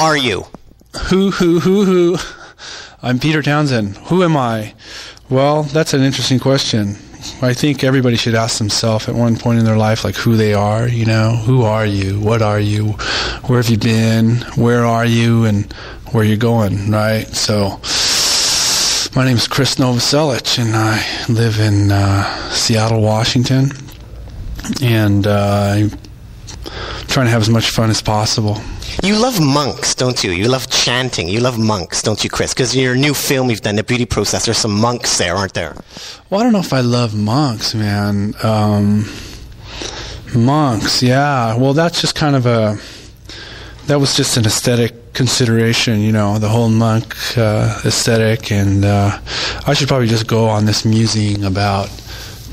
are you? Who? I'm Peter Townsend. Who am I? Well, that's an interesting question. I think everybody should ask themselves at one point in their life, like, who they are, you know? Who are you? What are you? Where have you been? Where are you? And where you're going, right? So, my name is Krist Novoselic, and I live in Seattle, Washington. And I'm trying to have as much fun as possible. You love monks, don't you? You love chanting. You love monks, don't you, Krist? Because in your new film you've done, The Beauty Process, there's some monks there, aren't there? Well, I don't know if I love monks, man. Monks, yeah. Well, that's just kind of that was just an aesthetic consideration, you know, the whole monk aesthetic. And I should probably just go on this musing about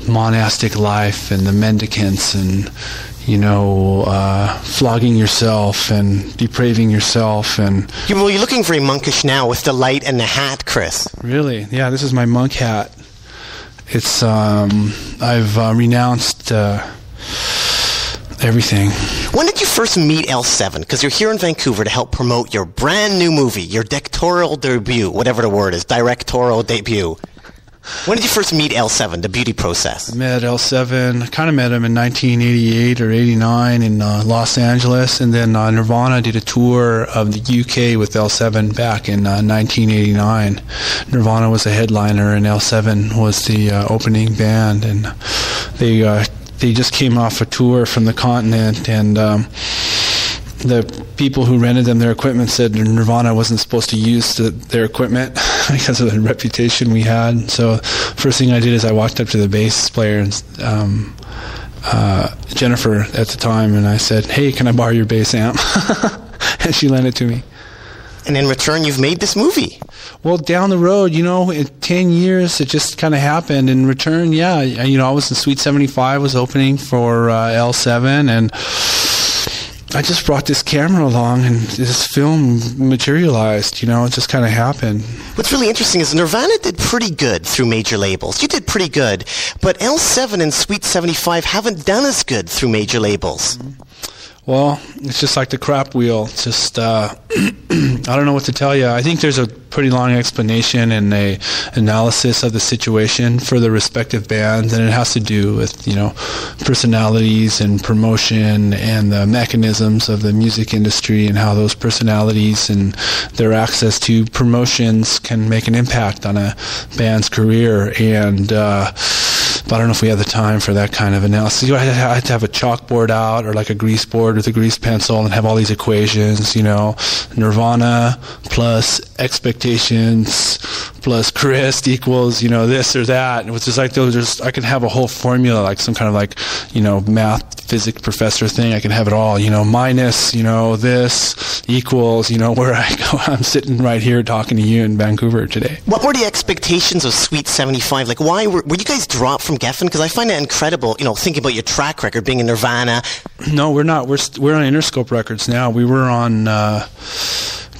monastic life and the mendicants and, you know, flogging yourself and depraving yourself. And well, you're looking very monkish now with the light and the hat, Krist. Really? Yeah, this is my monk hat. It's I've renounced everything. When did you first meet L7? Because you're here in Vancouver to help promote your brand new movie, your directorial debut. When did you first meet L7, The Beauty Process? I met L7, I kind of met him in 1988 or 89 in Los Angeles, and then Nirvana did a tour of the UK with L7 back in 1989. Nirvana was a headliner, and L7 was the opening band, and they just came off a tour from the continent, and the people who rented them their equipment said Nirvana wasn't supposed to use their equipment because of the reputation we had. So first thing I did is I walked up to the bass player, Jennifer at the time, and I said, hey, can I borrow your bass amp? And she lent it to me. And in return, you've made this movie. Well, down the road, you know, in 10 years, it just kind of happened. In return, yeah, you know, I was in Sweet 75, was opening for L7, and I just brought this camera along and this film materialized, you know, it just kind of happened. What's really interesting is Nirvana did pretty good through major labels. You did pretty good, but L7 and Sweet 75 haven't done as good through major labels. Well, it's just like the crap wheel. It's just, I don't know what to tell you. I think there's a pretty long explanation and a analysis of the situation for the respective bands, and it has to do with, you know, personalities and promotion and the mechanisms of the music industry and how those personalities and their access to promotions can make an impact on a band's career. And but I don't know if we have the time for that kind of analysis. You know, I had to have a chalkboard out or like a grease board with a grease pencil and have all these equations, you know, Nirvana plus expectations plus Krist equals, you know, this or that. And it was just like those. I could have a whole formula, like some kind of like, you know, math, physics professor thing. I could have it all, you know, minus, you know, this equals, you know, where I go. I'm sitting right here talking to you in Vancouver today. What were the expectations of Sweet 75? Like, why were you guys dropped from Geffen? Because I find that incredible, you know, thinking about your track record being in Nirvana. No, we're not. We're on Interscope Records now. We were on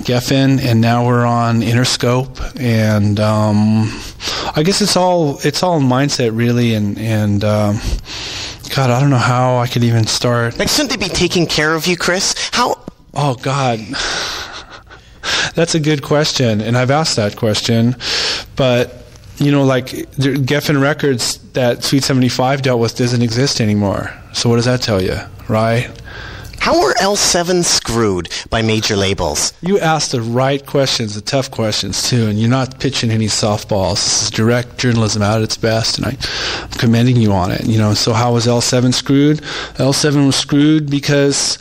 Geffen, and now we're on Interscope, and I guess it's all mindset, really, and God, I don't know how I could even start. Like, shouldn't they be taking care of you, Krist? How? Oh, God. That's a good question, and I've asked that question, but, you know, like, Geffen Records that Sweet 75 dealt with doesn't exist anymore, so what does that tell you, right? How were L7 screwed by major labels? You asked the right questions, the tough questions, too, and you're not pitching any softballs. This is direct journalism at its best, and I'm commending you on it. You know, so how was L7 screwed? L7 was screwed because,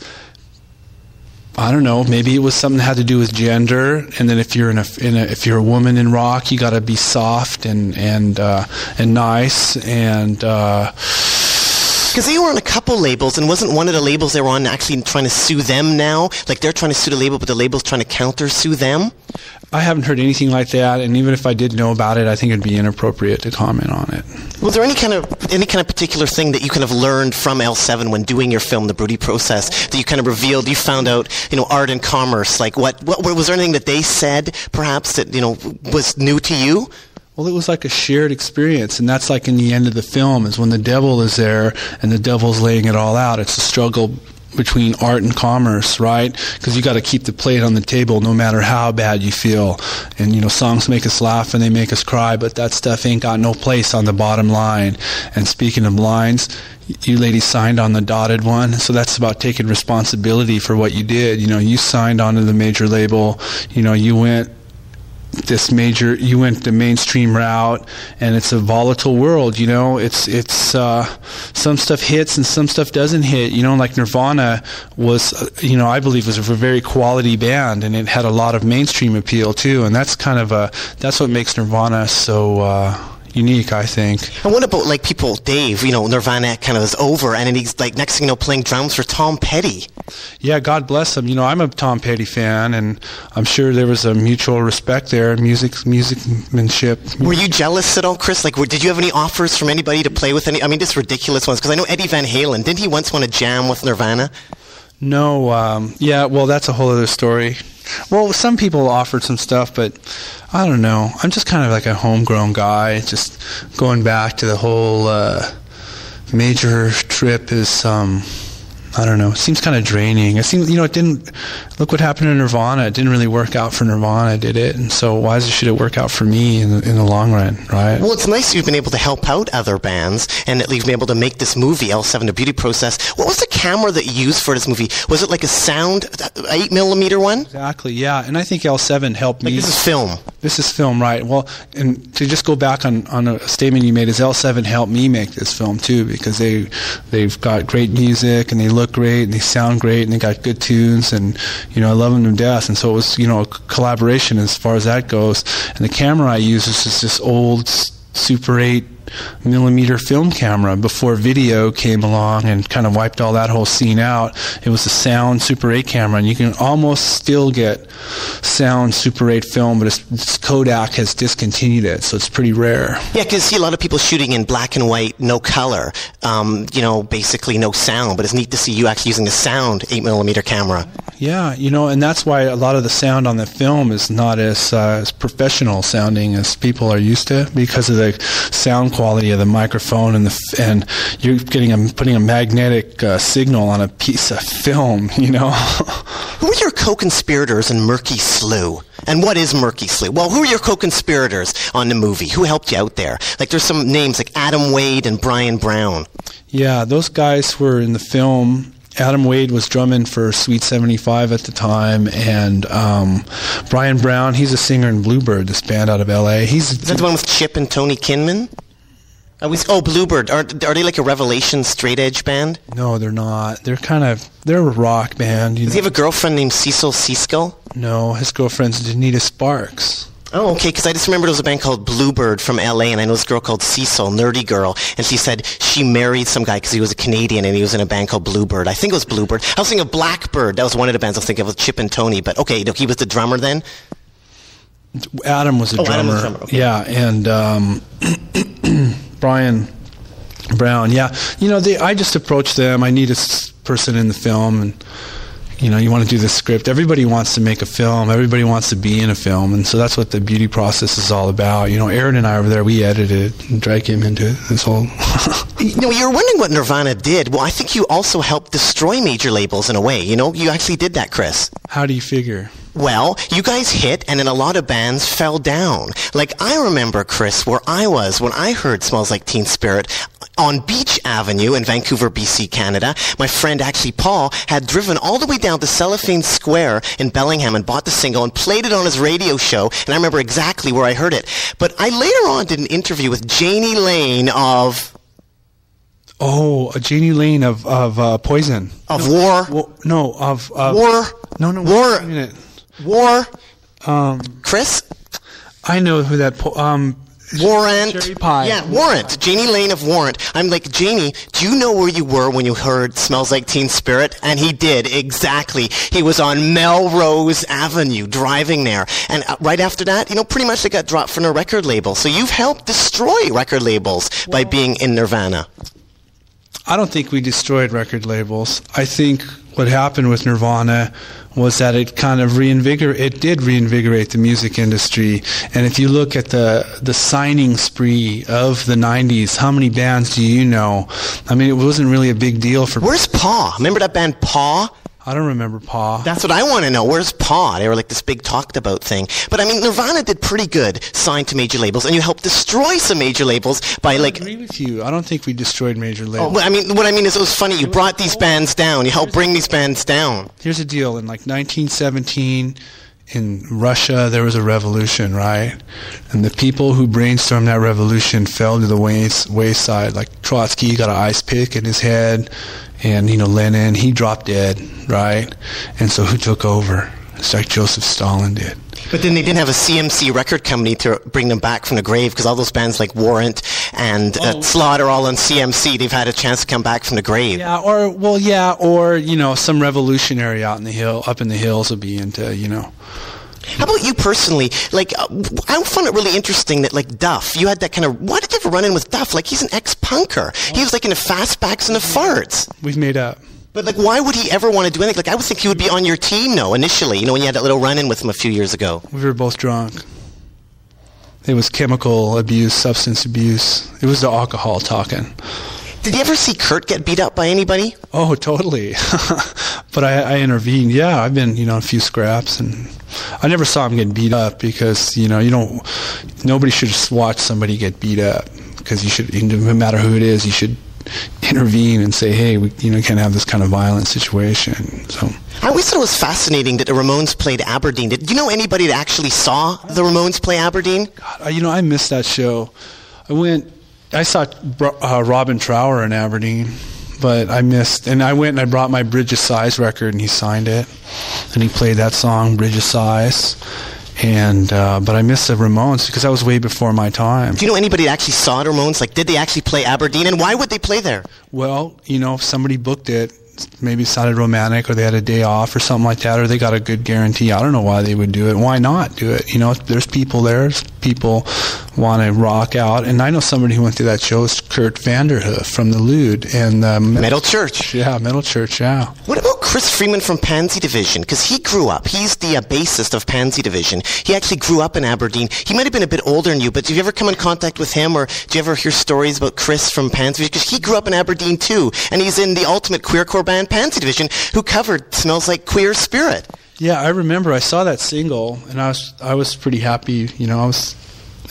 I don't know, maybe it was something that had to do with gender, and then if you're if you're a woman in rock, you got to be soft and nice and because they were on a couple labels, and wasn't one of the labels they were on actually trying to sue them now? Like, they're trying to sue the label, but the label's trying to counter-sue them? I haven't heard anything like that, and even if I did know about it, I think it'd be inappropriate to comment on it. Was there any kind of particular thing that you kind of learned from L7 when doing your film, The Beauty Process, that you kind of revealed, you found out, you know, art and commerce, like what was there anything that they said, perhaps, that, you know, was new to you? Well, it was like a shared experience, and that's like in the end of the film is when the devil is there and the devil's laying it all out. It's a struggle between art and commerce, right? Because you got to keep the plate on the table no matter how bad you feel. And, you know, songs make us laugh and they make us cry, but that stuff ain't got no place on the bottom line. And speaking of lines, you ladies signed on the dotted one, so that's about taking responsibility for what you did. You know, you signed onto the major label, you know, you went this major, you went the mainstream route, and it's a volatile world, you know. It's some stuff hits and some stuff doesn't hit, you know. Like Nirvana was, you know, I believe was a very quality band, and it had a lot of mainstream appeal too, and that's kind of that's what makes Nirvana so unique, I think. And what about, like, people, Dave, you know, Nirvana kind of is over, and then he's, like, next thing you know, playing drums for Tom Petty. Yeah, God bless him. You know, I'm a Tom Petty fan, and I'm sure there was a mutual respect there, musicmanship. Were you jealous at all, Krist? Like, did you have any offers from anybody to play with any, I mean, just ridiculous ones? Because I know Eddie Van Halen, didn't he once want to jam with Nirvana? No, yeah, well, that's a whole other story. Well, some people offered some stuff, but I don't know. I'm just kind of like a homegrown guy. Just going back to the whole major trip is, I don't know, it seems kind of draining. It seems, you know, it didn't, look what happened to Nirvana. It didn't really work out for Nirvana, did it? And so why should it work out for me in the long run, right? Well, it's nice you've been able to help out other bands and that you've been able to make this movie, L7, The Beauty Process. What was the camera that you used for this movie? Was it like a sound 8mm one? Exactly, yeah. And I think L7 helped me. Like, this is film. This is film, right. Well, and to just go back on a statement you made, is L7 helped me make this film too, because they've got great music and they look great and they sound great and they got good tunes, and, you know, I love them to death. And so it was, you know, a collaboration as far as that goes. And the camera I use is just this old Super 8mm film camera before video came along and kind of wiped all that whole scene out. It was a sound Super 8 camera, and you can almost still get sound Super 8 film, but it's Kodak has discontinued it, so it's pretty rare. Yeah, because you see a lot of people shooting in black and white, no color, you know, basically no sound, but it's neat to see you actually using a sound 8mm camera. Yeah, you know, and that's why a lot of the sound on the film is not as professional sounding as people are used to, because of the sound quality of the microphone and you're putting a magnetic signal on a piece of film, you know. Who are your co-conspirators in Murky Slew? And what is Murky Slew? Well, who are your co-conspirators on the movie? Who helped you out there? Like, there's some names like Adam Wade and Brian Brown. Yeah, those guys were in the film. Adam Wade was drumming for Sweet 75 at the time, and Brian Brown, he's a singer in Bluebird, this band out of L.A. Is that the one with Chip and Tony Kinman? Bluebird. Are they like a Revelation straight edge band? No, they're not. They're a rock band. Does he have a girlfriend named Cecil Seaskill? No, his girlfriend's Danita Sparks. Oh, okay, because I just remember there was a band called Bluebird from L.A., and I know this girl called Cecil, nerdy girl, and she said she married some guy because he was a Canadian, and he was in a band called Bluebird. I think it was Bluebird. I was thinking of Blackbird. That was one of the bands I was thinking of with Chip and Tony, but okay, he was the drummer then? Adam was a drummer. Adam was the drummer. Okay. Yeah, and Brian Brown, yeah. You know, I just approached them. I need a person in the film, and... You know, you want to do the script. Everybody wants to make a film. Everybody wants to be in a film. And so that's what The Beauty Process is all about. You know, Aaron and I were there. We edited it and dragged him into this whole... You know, you're wondering what Nirvana did. Well, I think you also helped destroy major labels in a way. You know, you actually did that, Krist. How do you figure? Well, you guys hit, and then a lot of bands fell down. Like, I remember, Krist, where I was when I heard Smells Like Teen Spirit on Beach Avenue in Vancouver, BC, Canada. My friend, actually, Paw, had driven all the way down to Cellophane Square in Bellingham and bought the single and played it on his radio show, and I remember exactly where I heard it. But I later on did an interview with Janie Lane of... Oh, Janie Lane of Poison. Of War. No, of... War. No, War. Wait a minute. War. Krist? I know who that... Warrant. Cherry Pie. Yeah, Warrant. Janie Lane of Warrant. I'm like, Janie, do you know where you were when you heard Smells Like Teen Spirit? And he did, exactly. He was on Melrose Avenue driving there. And right after that, you know, pretty much they got dropped from a record label. So you've helped destroy record labels by being in Nirvana. I don't think we destroyed record labels. I think what happened with Nirvana was that it kind of reinvigorate the music industry. And if you look at the signing spree of the 90s, how many bands do you know? I mean, it wasn't really a big deal for... Where's Paw? Remember that band Paw? I don't remember Paw. That's what I want to know. Where's Paw? They were like this big talked about thing. But I mean, Nirvana did pretty good, signed to major labels, and you helped destroy some major labels by like... I agree with you. I don't think we destroyed major labels. Oh, well, I mean, what I mean is it was funny. You brought these bands down. You helped bring these bands down. Here's the deal. In like 1917, in Russia, there was a revolution, right? And the people who brainstormed that revolution fell to the wayside. Like Trotsky got an ice pick in his head. And, you know, Lenin, he dropped dead, right? And so who took over? It's like Joseph Stalin did. But then they didn't have a CMC record company to bring them back from the grave, because all those bands like Warrant and Slaughter all on CMC, they've had a chance to come back from the grave. Yeah, or, well, yeah, or, you know, some revolutionary out in the hill, up in the hills would be into, you know. How about you personally? Like, I found it really interesting that, like, Duff, you had that kind of... Why did you ever run in with Duff? Like, he's an ex-punker. He was, like, in the fastbacks and the farts. We've made up. But, like, why would he ever want to do anything? Like, I would think he would be on your team, though, initially, you know, when you had that little run-in with him a few years ago. We were both drunk. It was chemical abuse, substance abuse. It was the alcohol talking. Did you ever see Kurt get beat up by anybody? Oh, totally. But I intervened. Yeah, I've been, you know, a few scraps, and I never saw him get beat up because, you know, nobody should watch somebody get beat up, because you should, no matter who it is, you should intervene and say, hey, we, you know, can't have this kind of violent situation. So I always thought it was fascinating that the Ramones played Aberdeen. Did you know anybody that actually saw the Ramones play Aberdeen? God, you know, I missed that show. I saw Robin Trower in Aberdeen, but I missed. And I went and I brought my Bridge of Sighs record, and he signed it. And he played that song, Bridge of Sighs. And, but I missed the Ramones because that was way before my time. Do you know anybody that actually saw the Ramones? Like, did they actually play Aberdeen? And why would they play there? Well, you know, if somebody booked it, maybe it sounded romantic, or they had a day off or something like that, or they got a good guarantee. I don't know why they would do it. Why not do it? You know, there's people there. People want to rock out. And I know somebody who went to that show is Kurt Vanderhoof from The Lude. And Metal Church. Yeah, Metal Church, yeah. What about Chris Freeman from Pansy Division? Because he grew up. He's the bassist of Pansy Division. He actually grew up in Aberdeen. He might have been a bit older than you, but have you ever come in contact with him, or do you ever hear stories about Chris from Pansy Division? Because he grew up in Aberdeen, too, and he's in the ultimate queercore band Pansy Division, who covered Smells Like Teen Spirit. Yeah, I remember I saw that single, and I was pretty happy, you know,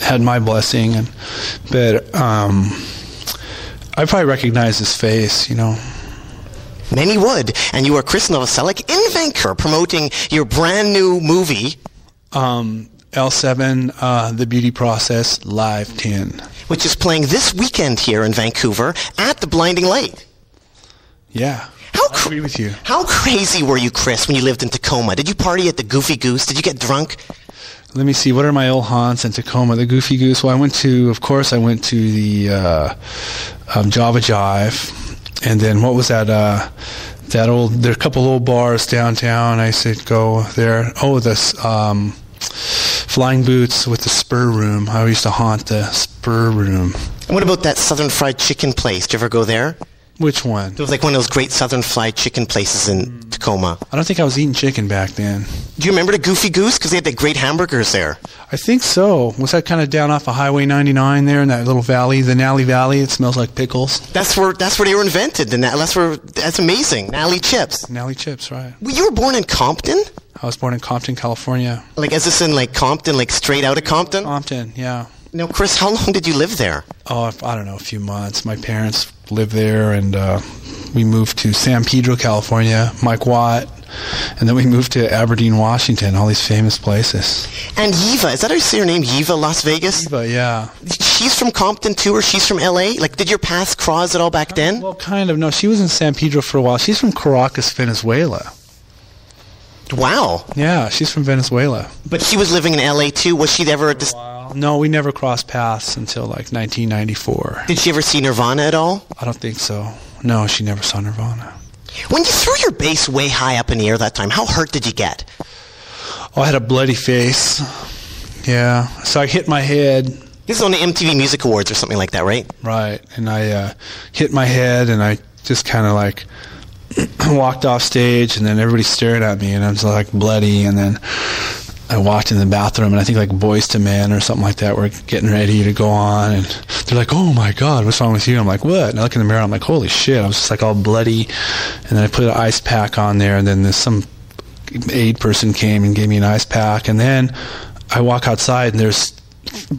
had my blessing, but I probably recognized his face, you know. Many would. And you were Krist Novoselic in Vancouver promoting your brand new movie. L7, The Beauty Process, Live 10. Which is playing this weekend here in Vancouver at the Blinding Light. Yeah. I agree with you. How crazy were you, Chris, when you lived in Tacoma? Did you party at the Goofy Goose? Did you get drunk? Let me see. What are my old haunts in Tacoma? The Goofy Goose. Well, I went to the Java Jive. And then what was that? There are a couple old bars downtown. I said go there. Oh, this Flying Boots with the Spur Room. I used to haunt the Spur Room. And what about that Southern Fried Chicken place? Did you ever go there? Which one? It was like one of those great Southern Fried Chicken places in Tacoma. I don't think I was eating chicken back then. Do you remember the Goofy Goose? Because they had the great hamburgers there. I think so. Was that kind of down off of Highway 99 there in that little valley, the Nally Valley? It smells like pickles. That's where they were invented. That's amazing. Nally chips. Nally chips, right. Well, you were born in Compton? I was born in Compton, California. Like, is this in like Compton, like straight out of Compton? Compton, yeah. Now, Chris, how long did you live there? Oh, I don't know, a few months. My parents lived there, and we moved to San Pedro, California, Mike Watt, and then we moved to Aberdeen, Washington, all these famous places. And Yiva, is that how you say her name, Yiva Las Vegas? Yiva, yeah. She's from Compton, too, or she's from L.A.? Like, did your paths cross at all back then? Well, kind of. No, she was in San Pedro for a while. She's from Caracas, Venezuela. Wow. Yeah, she's from Venezuela. But she was living in L.A., too. Was she ever... No, we never crossed paths until like 1994. Did she ever see Nirvana at all? I don't think so. No, she never saw Nirvana. When you threw your bass way high up in the air that time, how hurt did you get? Oh, I had a bloody face. Yeah. So I hit my head This is on the MTV Music Awards or something like that, right? Right. And I hit my head, and I just kind of like walked off stage, and then everybody stared at me, and I was like bloody, and then I walked in the bathroom, and I think like Boys to Men or something like that were getting ready to go on, and they're like, "Oh my God, what's wrong with you?" I'm like, "What?" And I look in the mirror, I'm like, "Holy shit!" I was just like all bloody, and then I put an ice pack on there, and then there's some aid person came and gave me an ice pack, and then I walk outside, and there's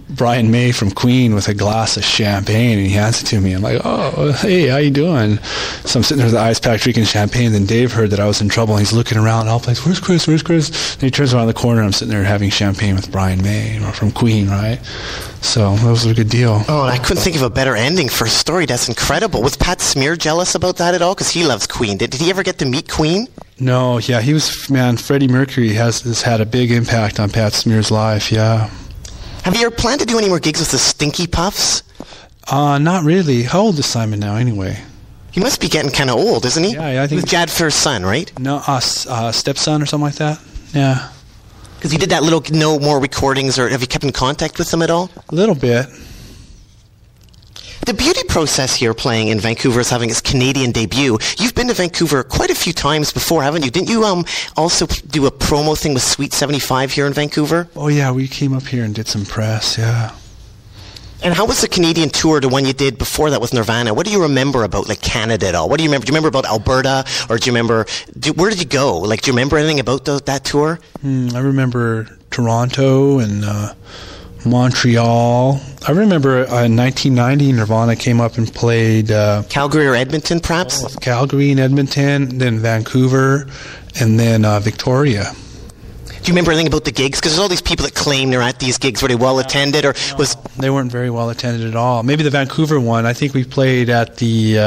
Brian May from Queen with a glass of champagne, and he hands it to me. I'm like, "Oh, hey, how you doing?" So I'm sitting there with the ice pack drinking champagne. Then Dave heard that I was in trouble, and he's looking around all places. "Where's Chris? Where's Chris?" And he turns around the corner, and I'm sitting there having champagne with Brian May from Queen, right? So that was a good deal. Oh, and I couldn't think of a better ending for a story. That's incredible. Was Pat Smear jealous about that at all? Because he loves Queen. Did he ever get to meet Queen? No, yeah, he was, man, Freddie Mercury has had a big impact on Pat Smear's life, yeah. Have you ever planned to do any more gigs with the Stinky Puffs? Not really. How old is Simon now, anyway? He must be getting kind of old, isn't he? Yeah, I think... With Jad Fair's son, right? No, stepson or something like that, yeah. Because he did that little no more recordings, or have you kept in contact with them at all? A little bit. The Beauty Process here playing in Vancouver is having its Canadian debut. You've been to Vancouver quite a few times before, haven't you? Didn't you also do a promo thing with Sweet 75 here in Vancouver? Oh, yeah. We came up here and did some press, yeah. And how was the Canadian tour, the one you did before that with Nirvana? What do you remember about, like, Canada at all? What do you remember? Do you remember about Alberta? Or where did you go? Like, do you remember anything about that tour? I remember Toronto and... Montreal. I remember in 1990, Nirvana came up and played... Calgary or Edmonton, perhaps? Oh, Calgary and Edmonton, then Vancouver, and then Victoria. Do you remember anything about the gigs? Because there's all these people that claim they're at these gigs. Were they well-attended? They weren't very well-attended at all. Maybe the Vancouver one. I think we played at the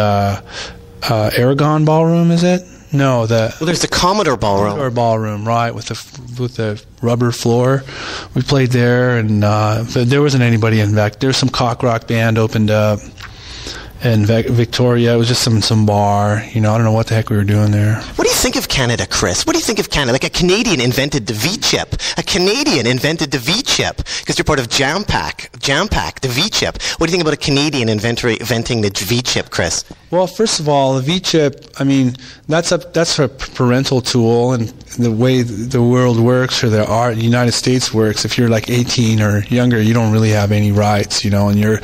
Aragon Ballroom, is it? No, there's the Commodore Ballroom. Commodore Ballroom, right, with the rubber floor. We played there, and there wasn't anybody in Vancouver. There was some cock rock band opened up in Victoria. It was just some bar. You know, I don't know what the heck we were doing there. What do you think of Canada, Chris? What do you think of Canada? Like, a Canadian invented the V-chip. A Canadian invented the V-chip because you're part of Jam Pack, the V-chip. What do you think about a Canadian inventing the V-chip, Chris? Well, first of all, the V-chip, I mean, that's a parental tool, and the way the world works, or the United States works, if you're like 18 or younger, you don't really have any rights, you know, and your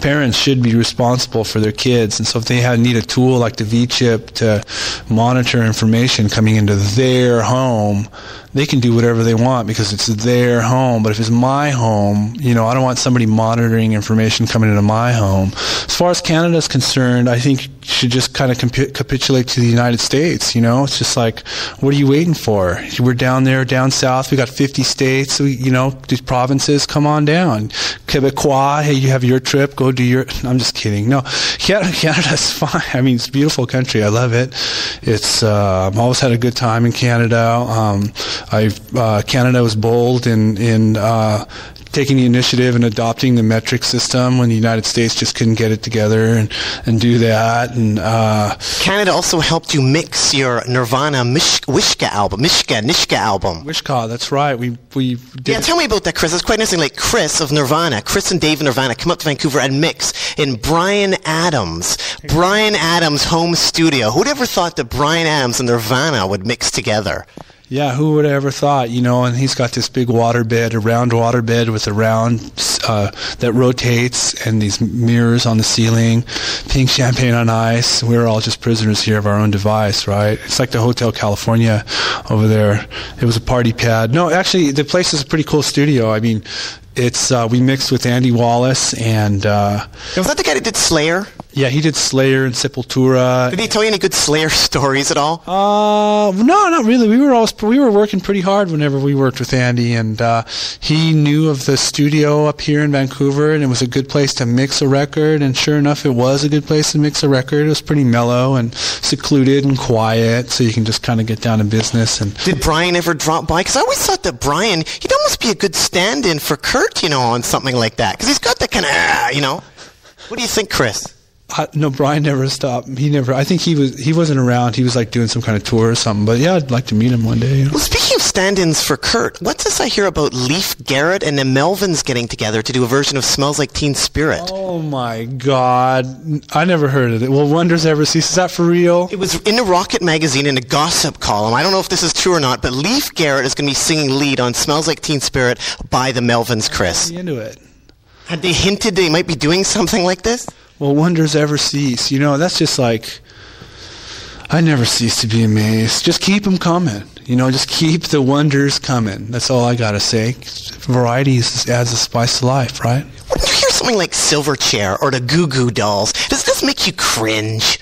parents should be responsible for their kids. And so if they need a tool like the V-chip to monitor information coming into their home, they can do whatever they want because it's their home. But if it's my home, you know, I don't want somebody monitoring information coming into my home. As far as Canada is concerned, I think you should just kind of capitulate to the United States, you know. It's just like, what are you waiting for? We're down there, down south. We got 50 states, these provinces, come on down. Quebecois, hey, you have your trip, go do your... I'm just kidding. No, Canada's fine. I mean, it's a beautiful country. I love it. It's I've always had a good time in Canada. Canada was bold in taking the initiative and adopting the metric system when the United States just couldn't get it together and do that. And Canada also helped you mix your Nirvana Nishka album. Wishka, that's right. We did. Yeah, tell me about that, Chris. It's quite interesting. Like, Chris of Nirvana, Chris and Dave of Nirvana come up to Vancouver and mix in Brian Adams' home studio. Who'd ever thought that Brian Adams and Nirvana would mix together? Yeah, who would have ever thought, you know, and he's got this big waterbed, a round waterbed with a round that rotates and these mirrors on the ceiling, pink champagne on ice. We're all just prisoners here of our own device, right? It's like the Hotel California over there. It was a party pad. No, actually, the place is a pretty cool studio. I mean, it's we mixed with Andy Wallace and... was that the guy that did Slayer? Yeah, he did Slayer and Sepultura. Did he tell you any good Slayer stories at all? No, not really. We were working pretty hard whenever we worked with Andy, and he knew of the studio up here in Vancouver, and it was a good place to mix a record. And sure enough, it was a good place to mix a record. It was pretty mellow and secluded and quiet, so you can just kind of get down to business. And did Brian ever drop by? Because I always thought that Brian, he'd almost be a good stand-in for Kurt, you know, on something like that, because he's got that kind of, you know. What do you think, Chris? No, Brian never stopped. He never. I think he wasn't around. He was like doing some kind of tour or something. But yeah, I'd like to meet him one day. You know? Well, speaking of stand-ins for Kurt, what's this I hear about Leif Garrett and the Melvins getting together to do a version of Smells Like Teen Spirit? Oh my God, I never heard of it. Will Wonders ever cease? Is that for real? It was in the Rocket magazine in a gossip column. I don't know if this is true or not, but Leif Garrett is going to be singing lead on Smells Like Teen Spirit by the Melvins. Chris, I'm into it. Had they hinted they might be doing something like this? Well, wonders ever cease. You know, that's just like, I never cease to be amazed. Just keep them coming. You know, just keep the wonders coming. That's all I got to say. Variety adds a spice to life, right? When you hear something like Silverchair or the Goo Goo Dolls, does this make you cringe?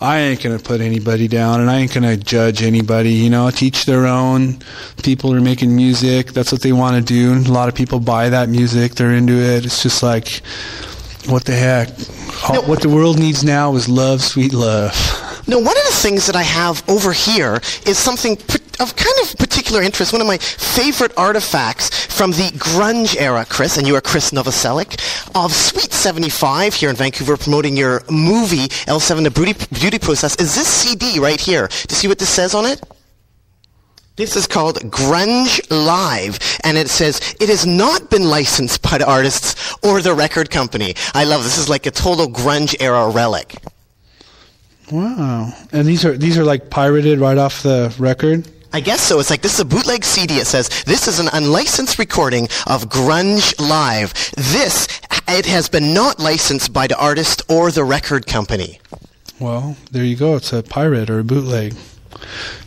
I ain't going to put anybody down, and I ain't going to judge anybody, you know. Teach their own. People are making music. That's what they want to do. A lot of people buy that music. They're into it. It's just like, what the heck? No, what the world needs now is love, sweet love. No, one of the things that I have over here is something of kind of particular interest. One of my favorite artifacts from the grunge era, Chris, and you are Krist Novoselic, of Sweet 75 here in Vancouver, promoting your movie, L7, The Beauty Process, is this CD right here. Do you see what this says on it? This is called Grunge Live, and it says, it has not been licensed by the artists or the record company. I love this. This is like a total grunge-era relic. Wow. And these are like pirated right off the record? I guess so. It's like, this is a bootleg CD. It says, this is an unlicensed recording of Grunge Live. It has been not licensed by the artist or the record company. Well, there you go. It's a pirate or a bootleg.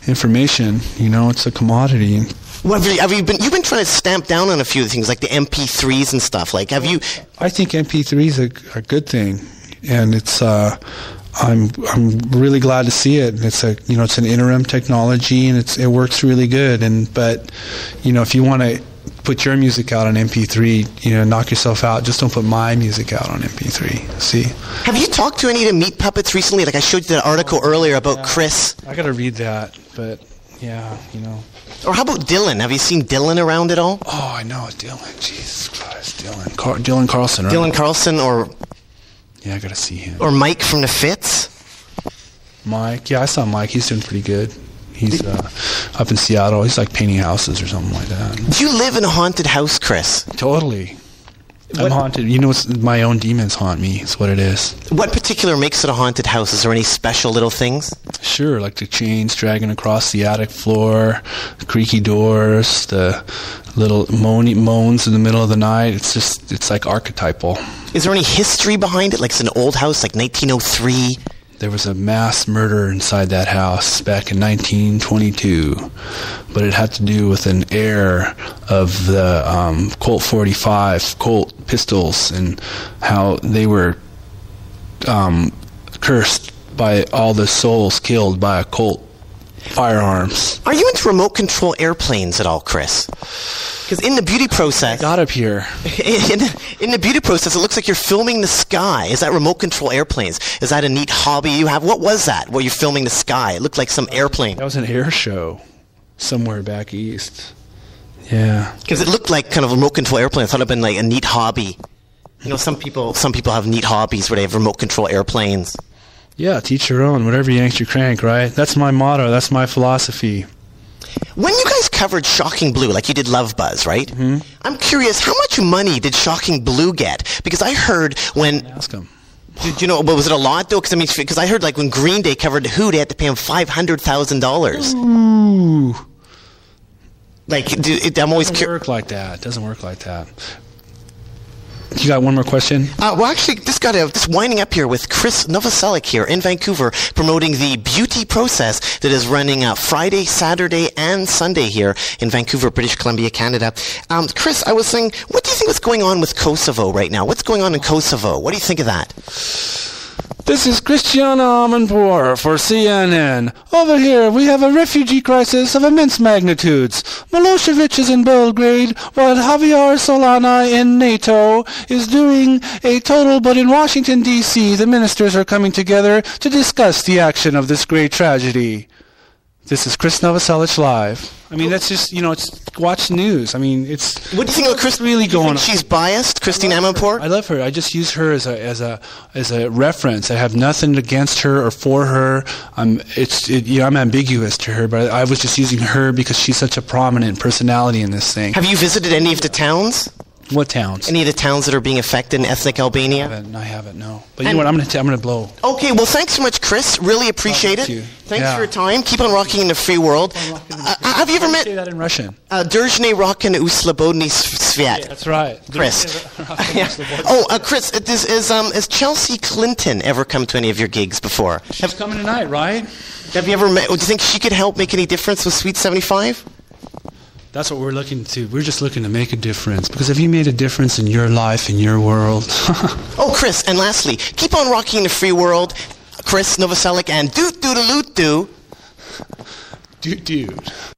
Information, you know, it's a commodity. Well, you've been trying to stamp down on a few things, like the MP3s and stuff. Like, have you? I think MP3s are a good thing, and it's. I'm really glad to see it. It's a, you know, it's an interim technology, and it works really good. But you know, if you want to put your music out on MP3, you know, knock yourself out. Just don't put my music out on MP3. See? Have you talked to any of the meat puppets recently? Like I showed you that article earlier about Chris. I gotta read that, but yeah, you know. Or how about Dylan? Have you seen Dylan around at all? Oh, I know Dylan. Jesus Christ, Dylan. Dylan Carlson, right? Dylan Carlson, or yeah, I gotta see him. Or Mike from the Fits. Mike, yeah, I saw Mike. He's doing pretty good. He's up in Seattle. He's like painting houses or something like that. Do you live in a haunted house, Chris? Totally. I'm haunted. You know, my own demons haunt me. It's what it is. What particular makes it a haunted house? Is there any special little things? Sure, like the chains dragging across the attic floor, the creaky doors, the little moans in the middle of the night. It's like archetypal. Is there any history behind it? Like it's an old house, like 1903? There was a mass murder inside that house back in 1922, but it had to do with an heir of the Colt 45 Colt pistols and how they were cursed by all the souls killed by a Colt firearms. Are you into remote control airplanes at all, Chris? Because in the beauty process... I got up here. In the beauty process, it looks like you're filming the sky. Is that remote control airplanes? Is that a neat hobby you have? What was that? Well, you're filming the sky. It looked like some airplane. That was an air show somewhere back east. Yeah. Because it looked like kind of a remote control airplane. I thought it would have been like a neat hobby. You know, some people have neat hobbies where they have remote control airplanes. Yeah, teach your own. Whatever yanks your crank, right? That's my motto. That's my philosophy. When you guys covered Shocking Blue, like you did Love Buzz, right? Mm-hmm. I'm curious, how much money did Shocking Blue get? Because I heard when... Ask him. Did you know, but was it a lot, though? Because I heard like when Green Day covered Who, they had to pay him $500,000. Ooh. Like, I'm always curious. It doesn't work like that. It doesn't work like that. You got one more question? Well, actually, just winding up here with Krist Novoselic here in Vancouver, promoting the beauty process that is running Friday, Saturday, and Sunday here in Vancouver, British Columbia, Canada. Chris, I was saying, what do you think is going on with Kosovo right now? What's going on in Kosovo? What do you think of that? This is Christiana Amanpour for CNN. Over here, we have a refugee crisis of immense magnitudes. Milosevic is in Belgrade, while Javier Solana in NATO is doing a total, but in Washington, D.C., the ministers are coming together to discuss the action of this great tragedy. This is Krist Novoselic live. I mean, that's just, you know, it's watch news. I mean, it's... What do you think of Krist? Really going on? She's biased, Christine Amanpour? I love her. I just use her as a reference. I have nothing against her or for her. I'm ambiguous to her, but I was just using her because she's such a prominent personality in this thing. Have you visited any of the towns? What towns? Any of the towns that are being affected in ethnic Albania? I haven't, no. But you know what? I'm gonna blow. Okay, well, thanks so much, Krist. Really appreciate it. Thanks for your time. Keep on rocking in the free world. Have you ever met... Say that in Russian. Držne rockin' u slobodny sviat. That's right. Krist. Krist, has Chelsea Clinton ever come to any of your gigs before? She's coming tonight, right? Have you ever met... Do you think she could help make any difference with Sweet 75? That's what we're looking to. We're just looking to make a difference. Because have you made a difference in your life, in your world? Oh, Krist, and lastly, keep on rocking the free world. Krist Novoselic and doot doot a loot doo. Doot doot.